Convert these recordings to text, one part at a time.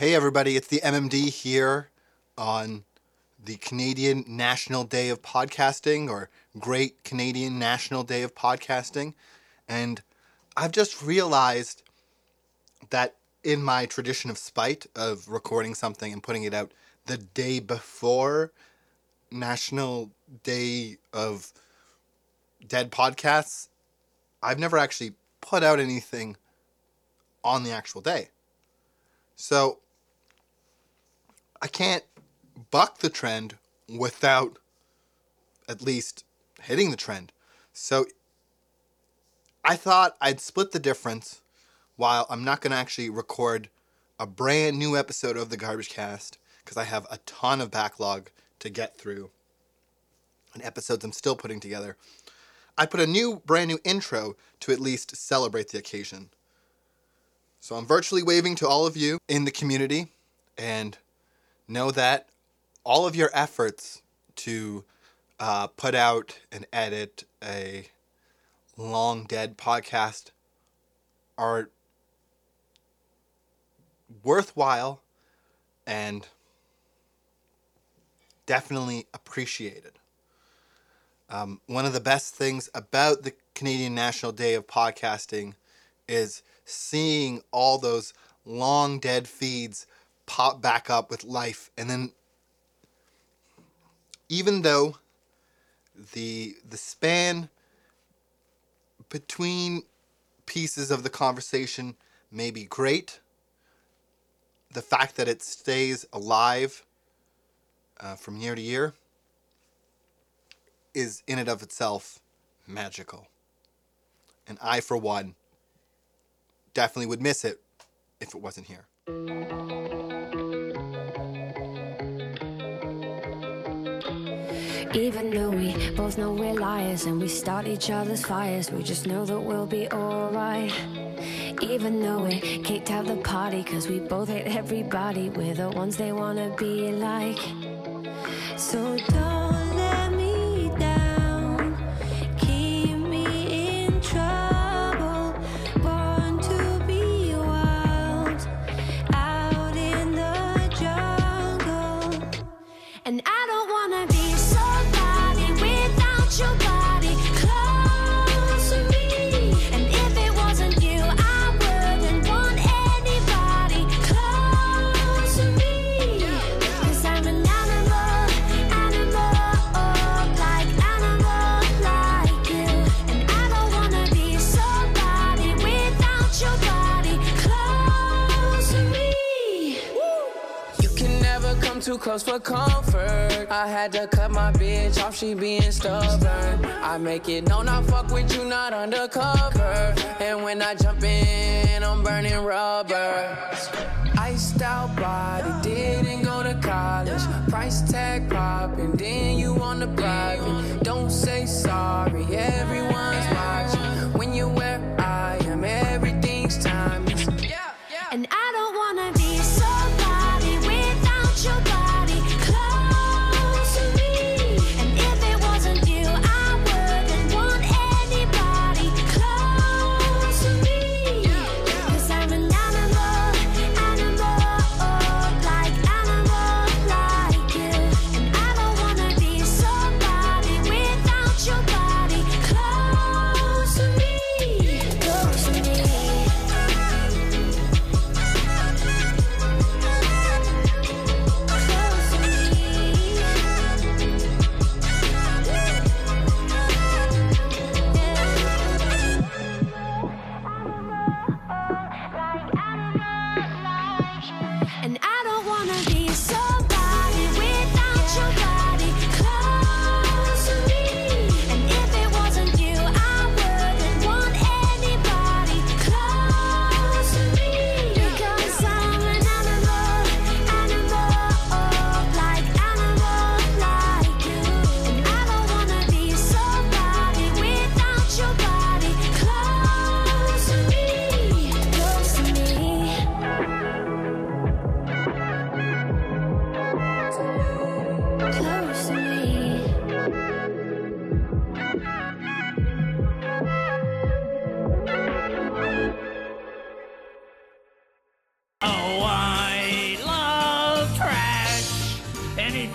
Hey everybody, it's the MMD here on the Canadian National Day of Podcasting, or Great Canadian National Day of Podcasting. And I've just realized that in my tradition of spite of recording something and putting it out the day before National Day of Dead Podcasts, I've never actually put out anything on the actual day. So I can't buck the trend without at least hitting the trend. So I thought I'd split the difference while I'm not going to actually record a brand new episode of the Garbage Cast because I have a ton of backlog to get through and episodes I'm still putting together. I put a brand new intro to at least celebrate the occasion. So I'm virtually waving to all of you in the community, and know that all of your efforts to put out and edit a long dead podcast are worthwhile and definitely appreciated. One of the best things about the Canadian National Day of Podcasting is seeing all those long dead feeds pop back up with life. And then even though the span between pieces of the conversation may be great, the fact that it stays alive from year to year is in and of itself magical. And I, for one, definitely would miss it if it wasn't here. Even though we both know we're liars and we start each other's fires, we just know that we'll be alright. Even though we kicked out the party cause we both hate everybody, we're the ones they wanna be like. So don't let me down, keep me in trouble, born to be wild, out in the jungle. And I don't wanna be too close for comfort. I had to cut my bitch off, she being stubborn. I make it known I fuck with you, not undercover. And when I jump in, I'm burning rubber. Iced out body, didn't go to college. Price tag popping, then you on the private. Don't say sorry, everyone's watching. When you're where I am, everything's timeless. And I don't wanna be somebody without your body.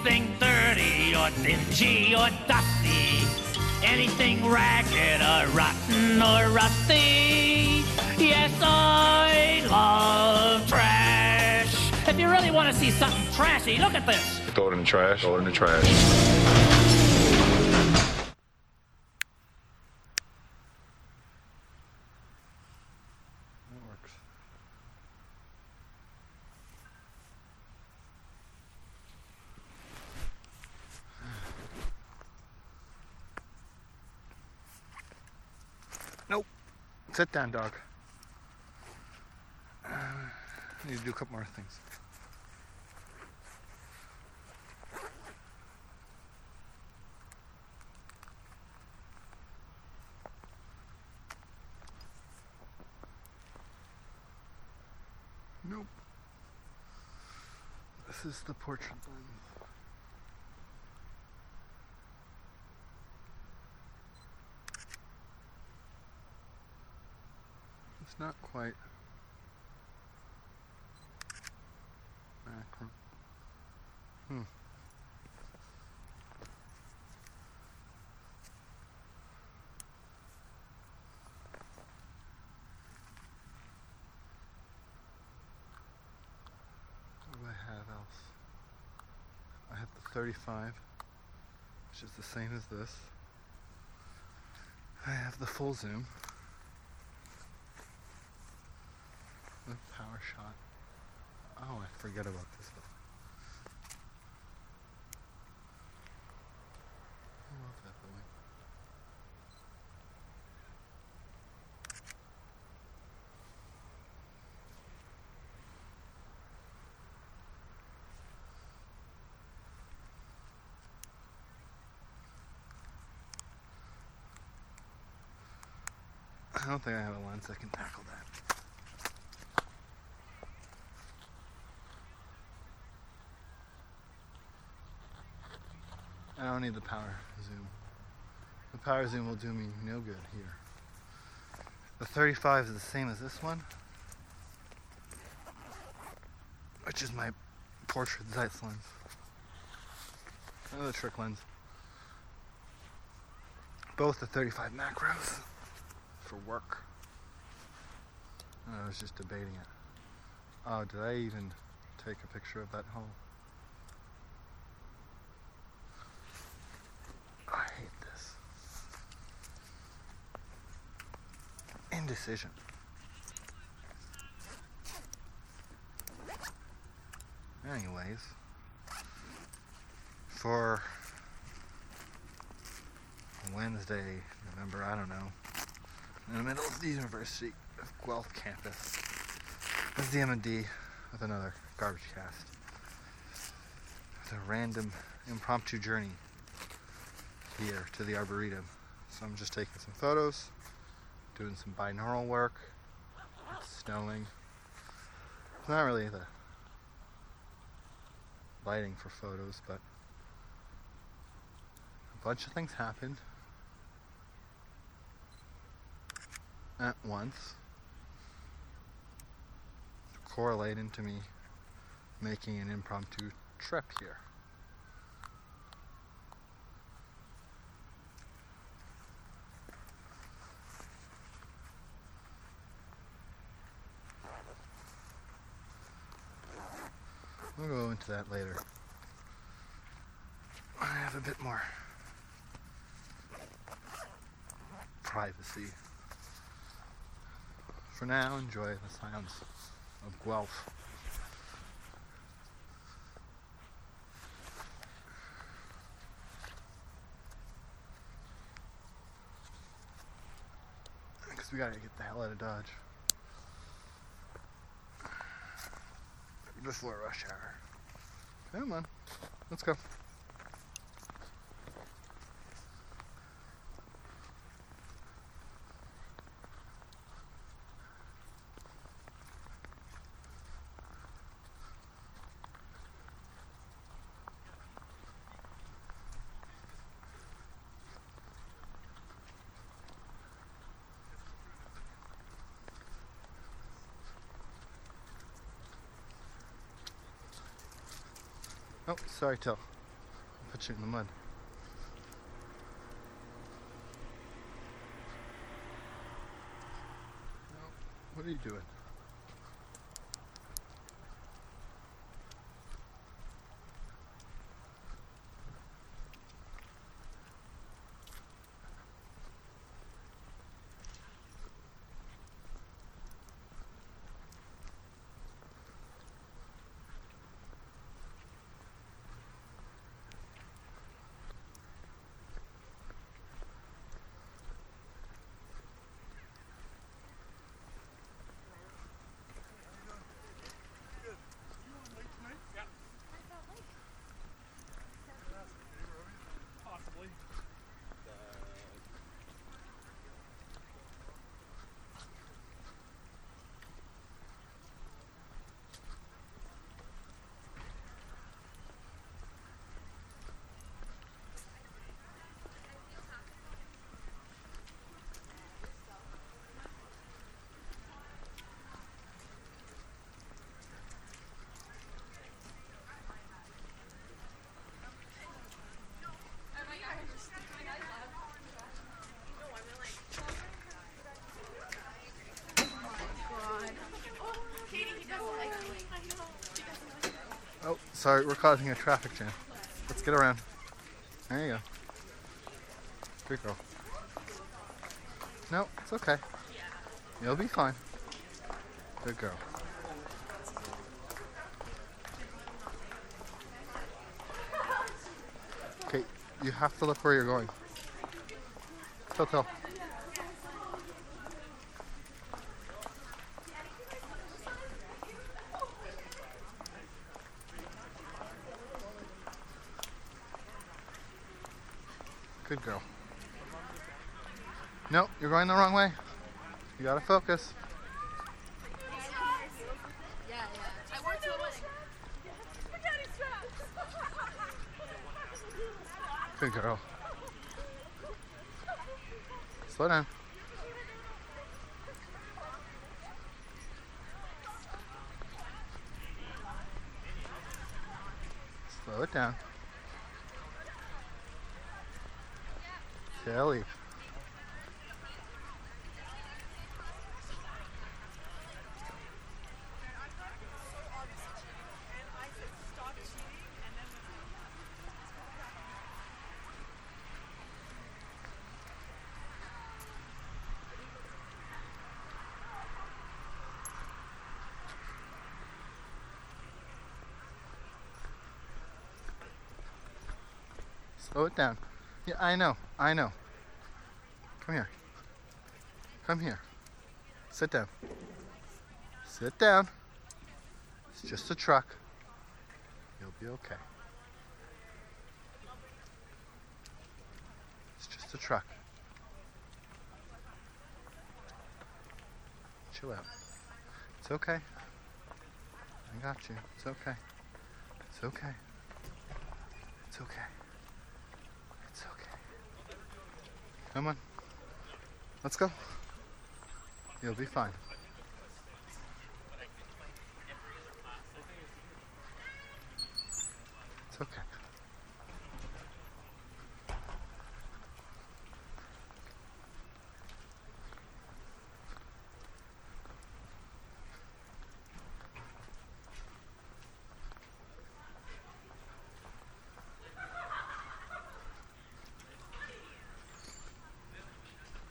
anything dirty or dingy or dusty, anything ragged or rotten or rusty. Yes, I love trash. If you really want to see something trashy, look at this. Throw it in the trash. Throw it in the trash. Sit down, dog. I need to do a couple more things. Nope. This is the porch. Not quite. What do I have else? I have the 35, which is the same as this. I have the full zoom. The power shot. Oh, I forget about this one. I love that building. I don't think I have a lens that can tackle that. I don't need the power zoom. The power zoom will do me no good here. The 35 is the same as this one, which is my portrait Zeiss lens. Another trick lens. Both the 35 macros for work. I was just debating it. Oh, did I even take a picture of that hole? Decision. Anyways, for Wednesday, November, I don't know, in the middle of the University of Guelph campus, this is the MMD with another Garbage Cast. It's a random impromptu journey here to the Arboretum. So I'm just taking some photos, doing some binaural work. It's snowing. It's not really the lighting for photos, but a bunch of things happened at once, correlating to me making an impromptu trip here. We'll go into that later. I have a bit more privacy. For now, enjoy the sounds of Guelph. Because we gotta get the hell out of Dodge. Just for a rush hour. Come on, let's go. Oh, sorry, Till. put you in the mud. What are you doing? Oh, sorry, we're causing a traffic jam. Let's get around. There you go. Good girl. No, it's okay. You'll be fine. Good girl. Okay, you have to look where you're going. Tell. Good girl. No, you're going the wrong way. You gotta focus. I worked so much. Good girl. Slow down. Slow it down. Tilly. Slow it down. Yeah, I know. Come here. Sit down. It's just a truck. You'll be okay. It's just a truck. Chill out. It's okay. I got you. It's okay. Come on. Let's go. You'll be fine. It's okay.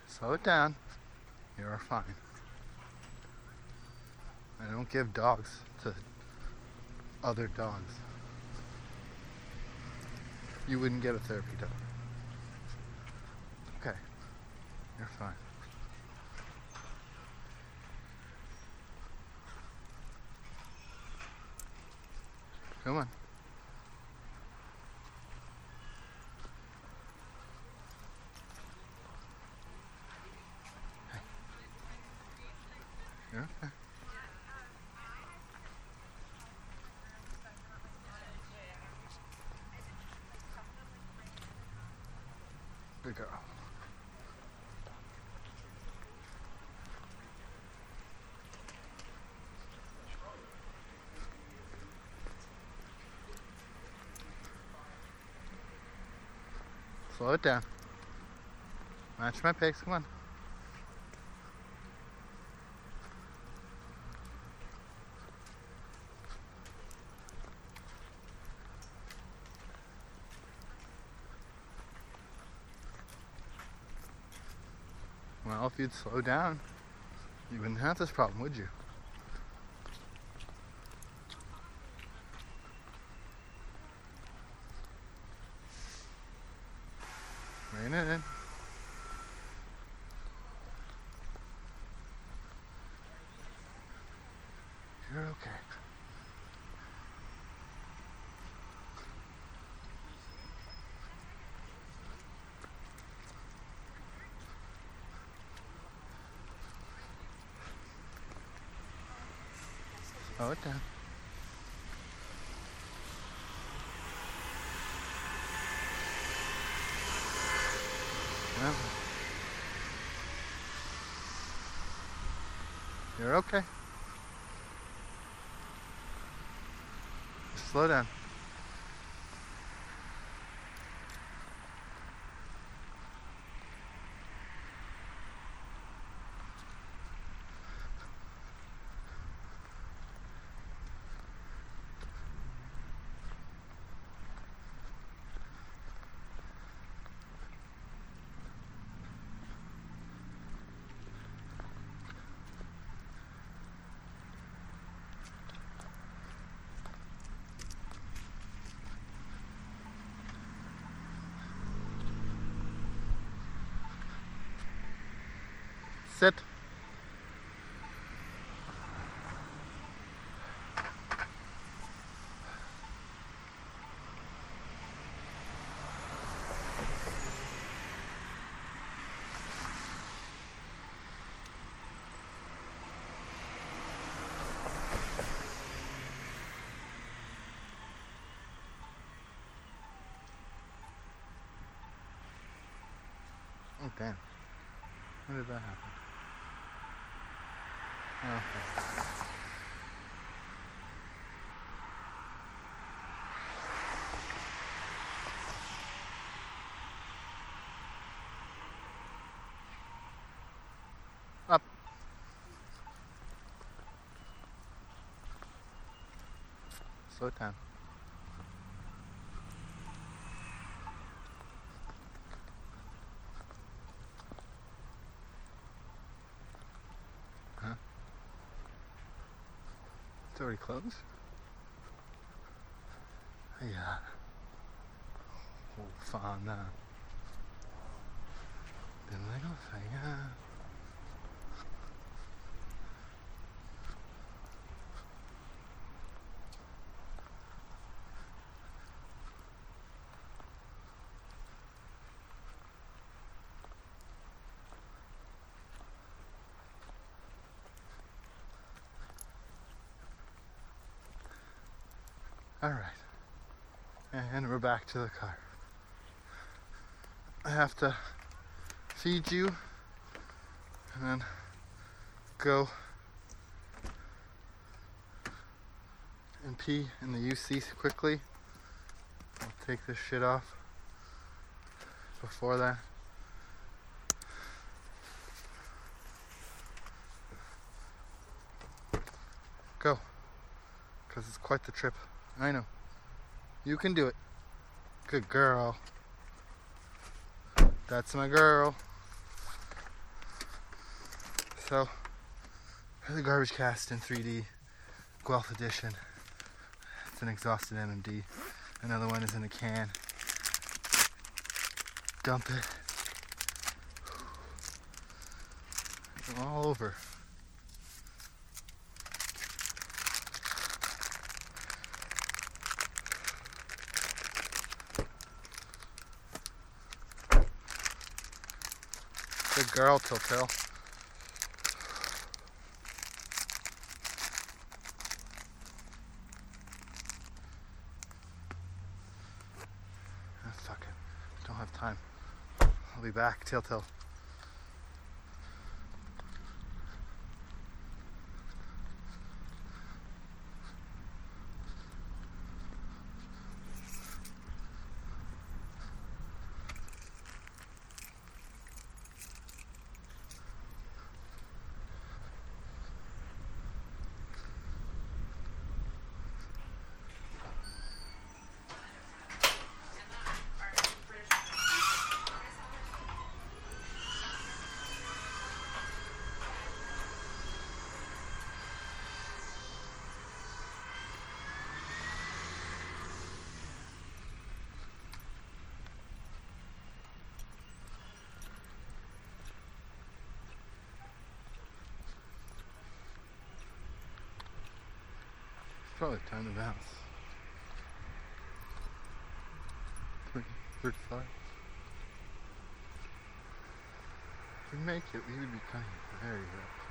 Slow it down. You're fine. I don't give dogs to other dogs. You wouldn't get a therapy dog. Okay. You're fine. Come on. Okay. Good girl. Slow it down. Match my pace, come on. Well, if you'd slow down, you wouldn't have this problem, would you? Rein it in. You're okay. Slow it down. Well, you're okay. Slow down. Sit. Oh, damn. How did that happen? Okay. Up. Slow it down. It's already closed? Yeah. Oh, fan. Then I go say, yeah. Alright, and we're back to the car. I have to feed you and then go and pee in the UC quickly. I'll take this shit off before that. Go, because it's quite the trip. I know. You can do it. Good girl. That's my girl. So, the Garbage Cast in 3D, Guelph edition. It's an exhausted MMD. Another one is in a can. Dump it. It's all over. Good girl, Tilly. Oh, fuck it. Don't have time. I'll be back, Tilly. probably time to bounce. 3:35. If we make it, we would be coming very, very close.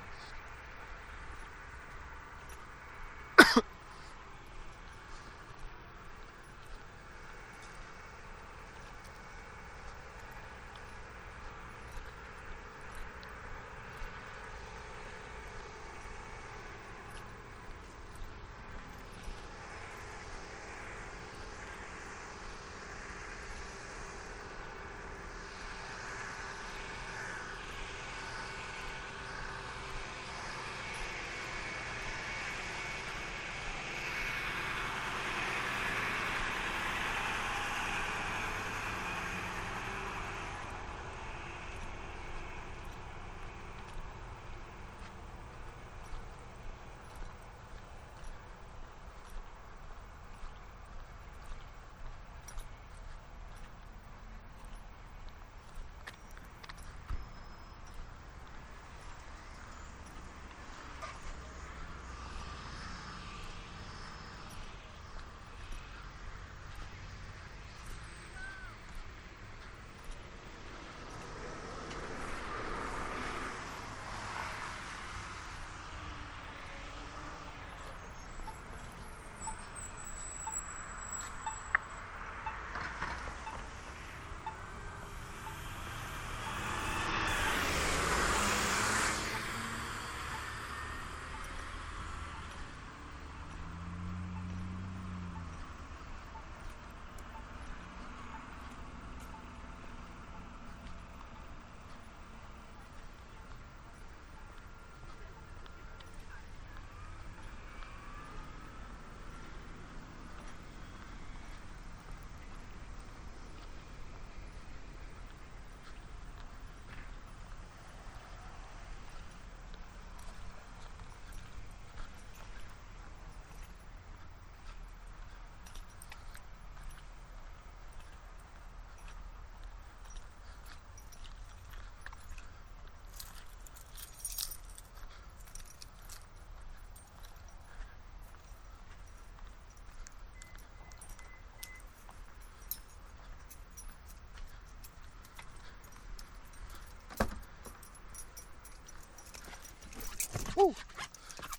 Woo.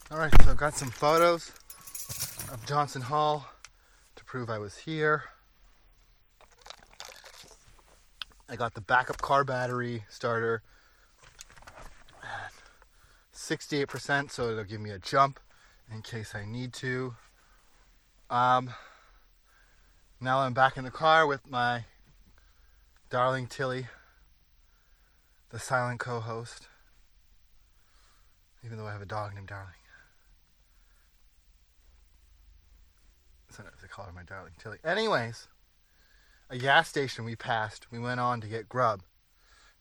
All right, so I've got some photos of Johnson Hall to prove I was here. I got the backup car battery starter at 68%, so it'll give me a jump in case I need to. Now I'm back in the car with my darling Tilly, the silent co-host. Even though I have a dog named Darling. I don't know if they call her my darling Tilly. Anyways, a gas station we passed. We went on to get grub.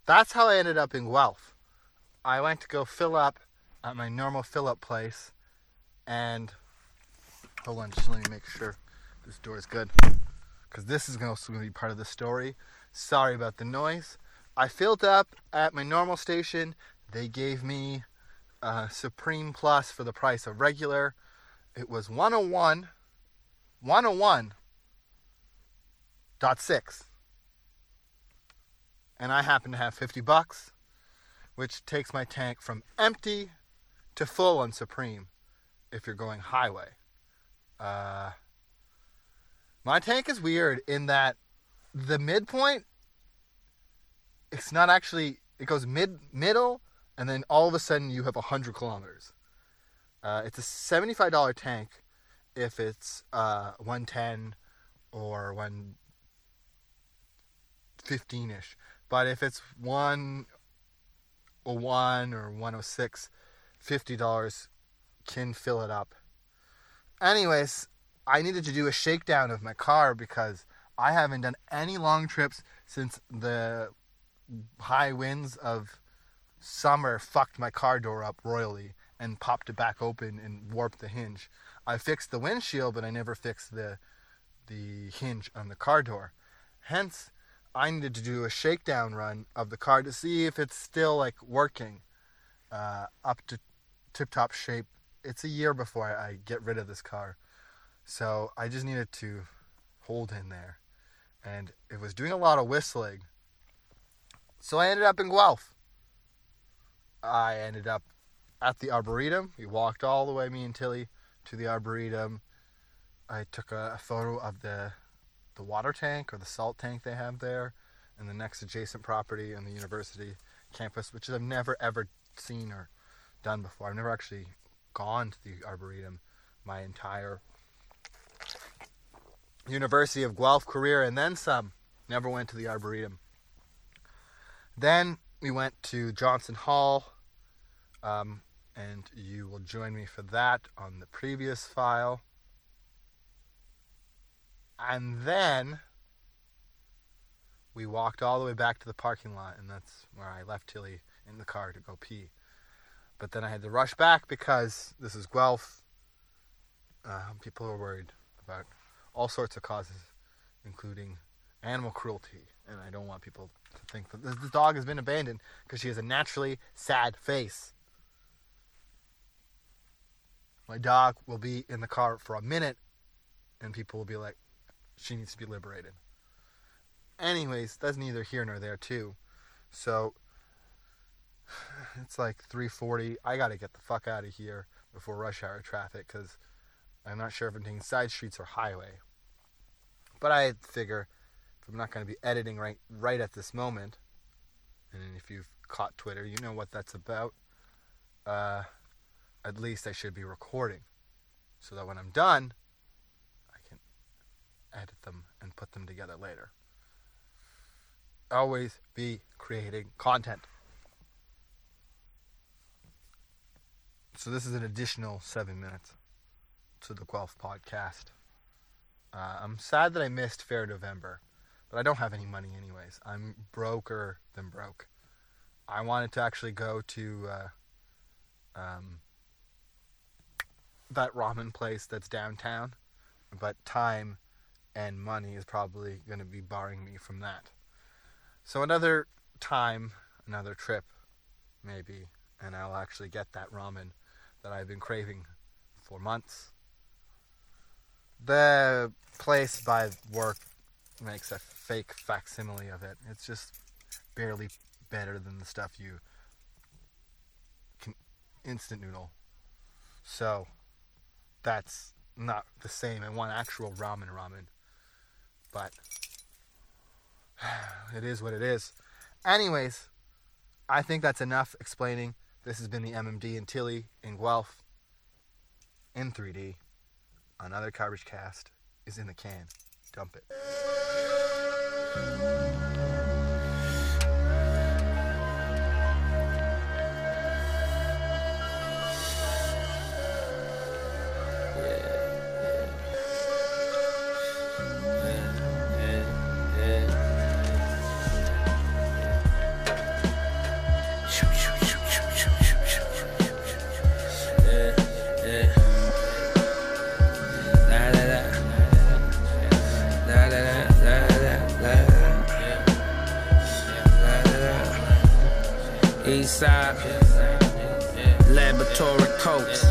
That's how I ended up in Guelph. I went to go fill up at my normal fill up place. And hold on, just let me make sure this door is good. Because this is also going to be part of the story. Sorry about the noise. I filled up at my normal station. They gave me Supreme Plus for the price of regular. It was 101.6, and I happen to have $50, which takes my tank from empty to full on Supreme if you're going highway. My tank is weird in that the midpoint, it's not actually, it goes middle. And then all of a sudden you have 100 kilometers. It's a $75 tank if it's 110 or 115-ish. But if it's 101 or 106, $50 can fill it up. Anyways, I needed to do a shakedown of my car because I haven't done any long trips since the high winds of summer fucked my car door up royally and popped it back open and warped the hinge. I fixed the windshield, but I never fixed the hinge on the car door. Hence, I needed to do a shakedown run of the car to see if it's still like working up to tip-top shape. It's a year before I get rid of this car. So I just needed to hold in there. And it was doing a lot of whistling. So I ended up in Guelph. I ended up at the Arboretum. We walked all the way, me and Tilly, to the Arboretum. I took a photo of the water tank, or the salt tank they have there, and the next adjacent property on the university campus, which I've never ever seen or done before. I've never actually gone to the Arboretum my entire University of Guelph career, and then some. Never went to the Arboretum. Then we went to Johnson Hall, and you will join me for that on the previous file. And then we walked all the way back to the parking lot, and that's where I left Tilly in the car to go pee. But then I had to rush back because this is Guelph. People are worried about all sorts of causes, including animal cruelty. And I don't want people to think that this dog has been abandoned because she has a naturally sad face. My dog will be in the car for a minute, and people will be like, she needs to be liberated. Anyways, that's neither here nor there too. So it's like 3:40. I got to get the fuck out of here before rush hour traffic, because I'm not sure if I'm taking side streets or highway. But I figure if I'm not going to be editing right at this moment, and if you've caught Twitter, you know what that's about. At least I should be recording, so that when I'm done, I can edit them and put them together later. Always be creating content. So this is an additional 7 minutes to the Guelph podcast. I'm sad that I missed Fair November, but I don't have any money anyways. I'm broker than broke. I wanted to actually go to that ramen place that's downtown, but time and money is probably going to be barring me from that. So another time, another trip, maybe, and I'll actually get that ramen that I've been craving for months. The place by work makes a fake facsimile of it. It's just barely better than the stuff you can instant noodle. So that's not the same. I want actual ramen, but it is what it is. Anyways, I think that's enough explaining. This has been the MMD and Tilly in Guelph in 3D. Another Garbage Cast is in the can. Dump it. Laboratory coats,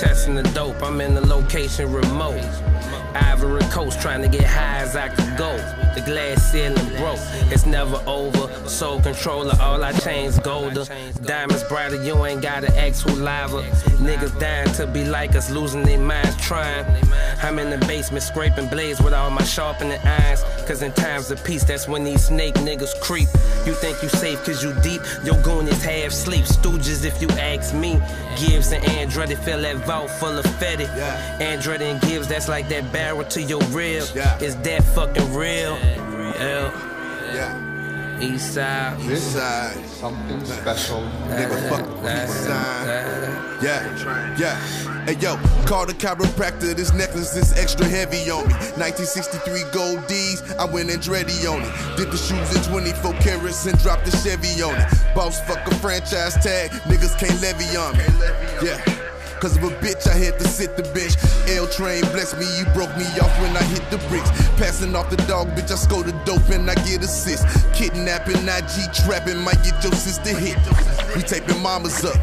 testing the dope. I'm in the location remote. Ivory Coast, trying to get high as I could go. The glass ceiling broke, it's never over. Soul controller, all I chains golder. Diamonds brighter, you ain't gotta ask who lava. Niggas dying to be like us, losing their minds trying. I'm in the basement scraping blades with all my sharpening irons. Cause in times of peace, that's when these snake niggas creep. You think you safe cause you deep, your goon is half sleep. Stooges if you ask me. Gibbs and Andretti fill that vault full of fetid. Andretti and Gibbs, that's like that barrel to your ribs. Is that fucking real? East side, this side, something special. Nigga, fuck east side. Hey yo, call the chiropractor. This necklace is extra heavy on me. 1963 gold D's. I went Andretti on it. Did the shoes in 24 carats and dropped the Chevy on it. Boss fuck a franchise tag. Niggas can't levy on me. Cause of a bitch, I had to sit the bench. L train, bless me, you broke me off when I hit the bricks. Passing off the dog, bitch, I score the dope and I get assist. Kidnapping, IG trapping, might get your sister hit. We taping mamas up,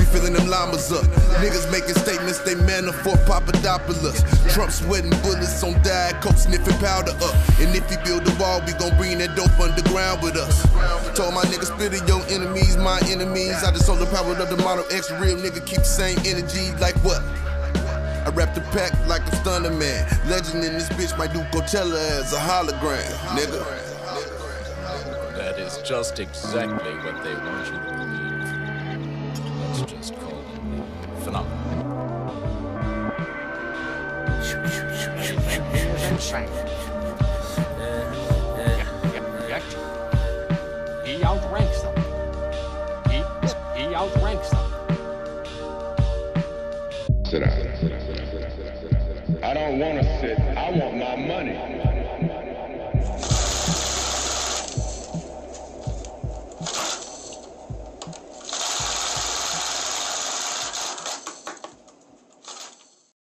we filling them llamas up. Niggas making statements, they Manafort, Papadopoulos. Trump sweating bullets on Diet Coke, sniffing powder up. And if he build a wall, we gon' bring that dope underground with us. Told my niggas, split it, your enemies, my enemies. I just sold the power of the Model X, real nigga, keep the same energy like what? I rap the pack like a stunner man. Legend in this bitch, might do Coachella as a hologram, nigga. That is just exactly what they want you to believe. Let's just call it phenomenal. He outranks them. He outranks them. I don't want to sit. I want my money.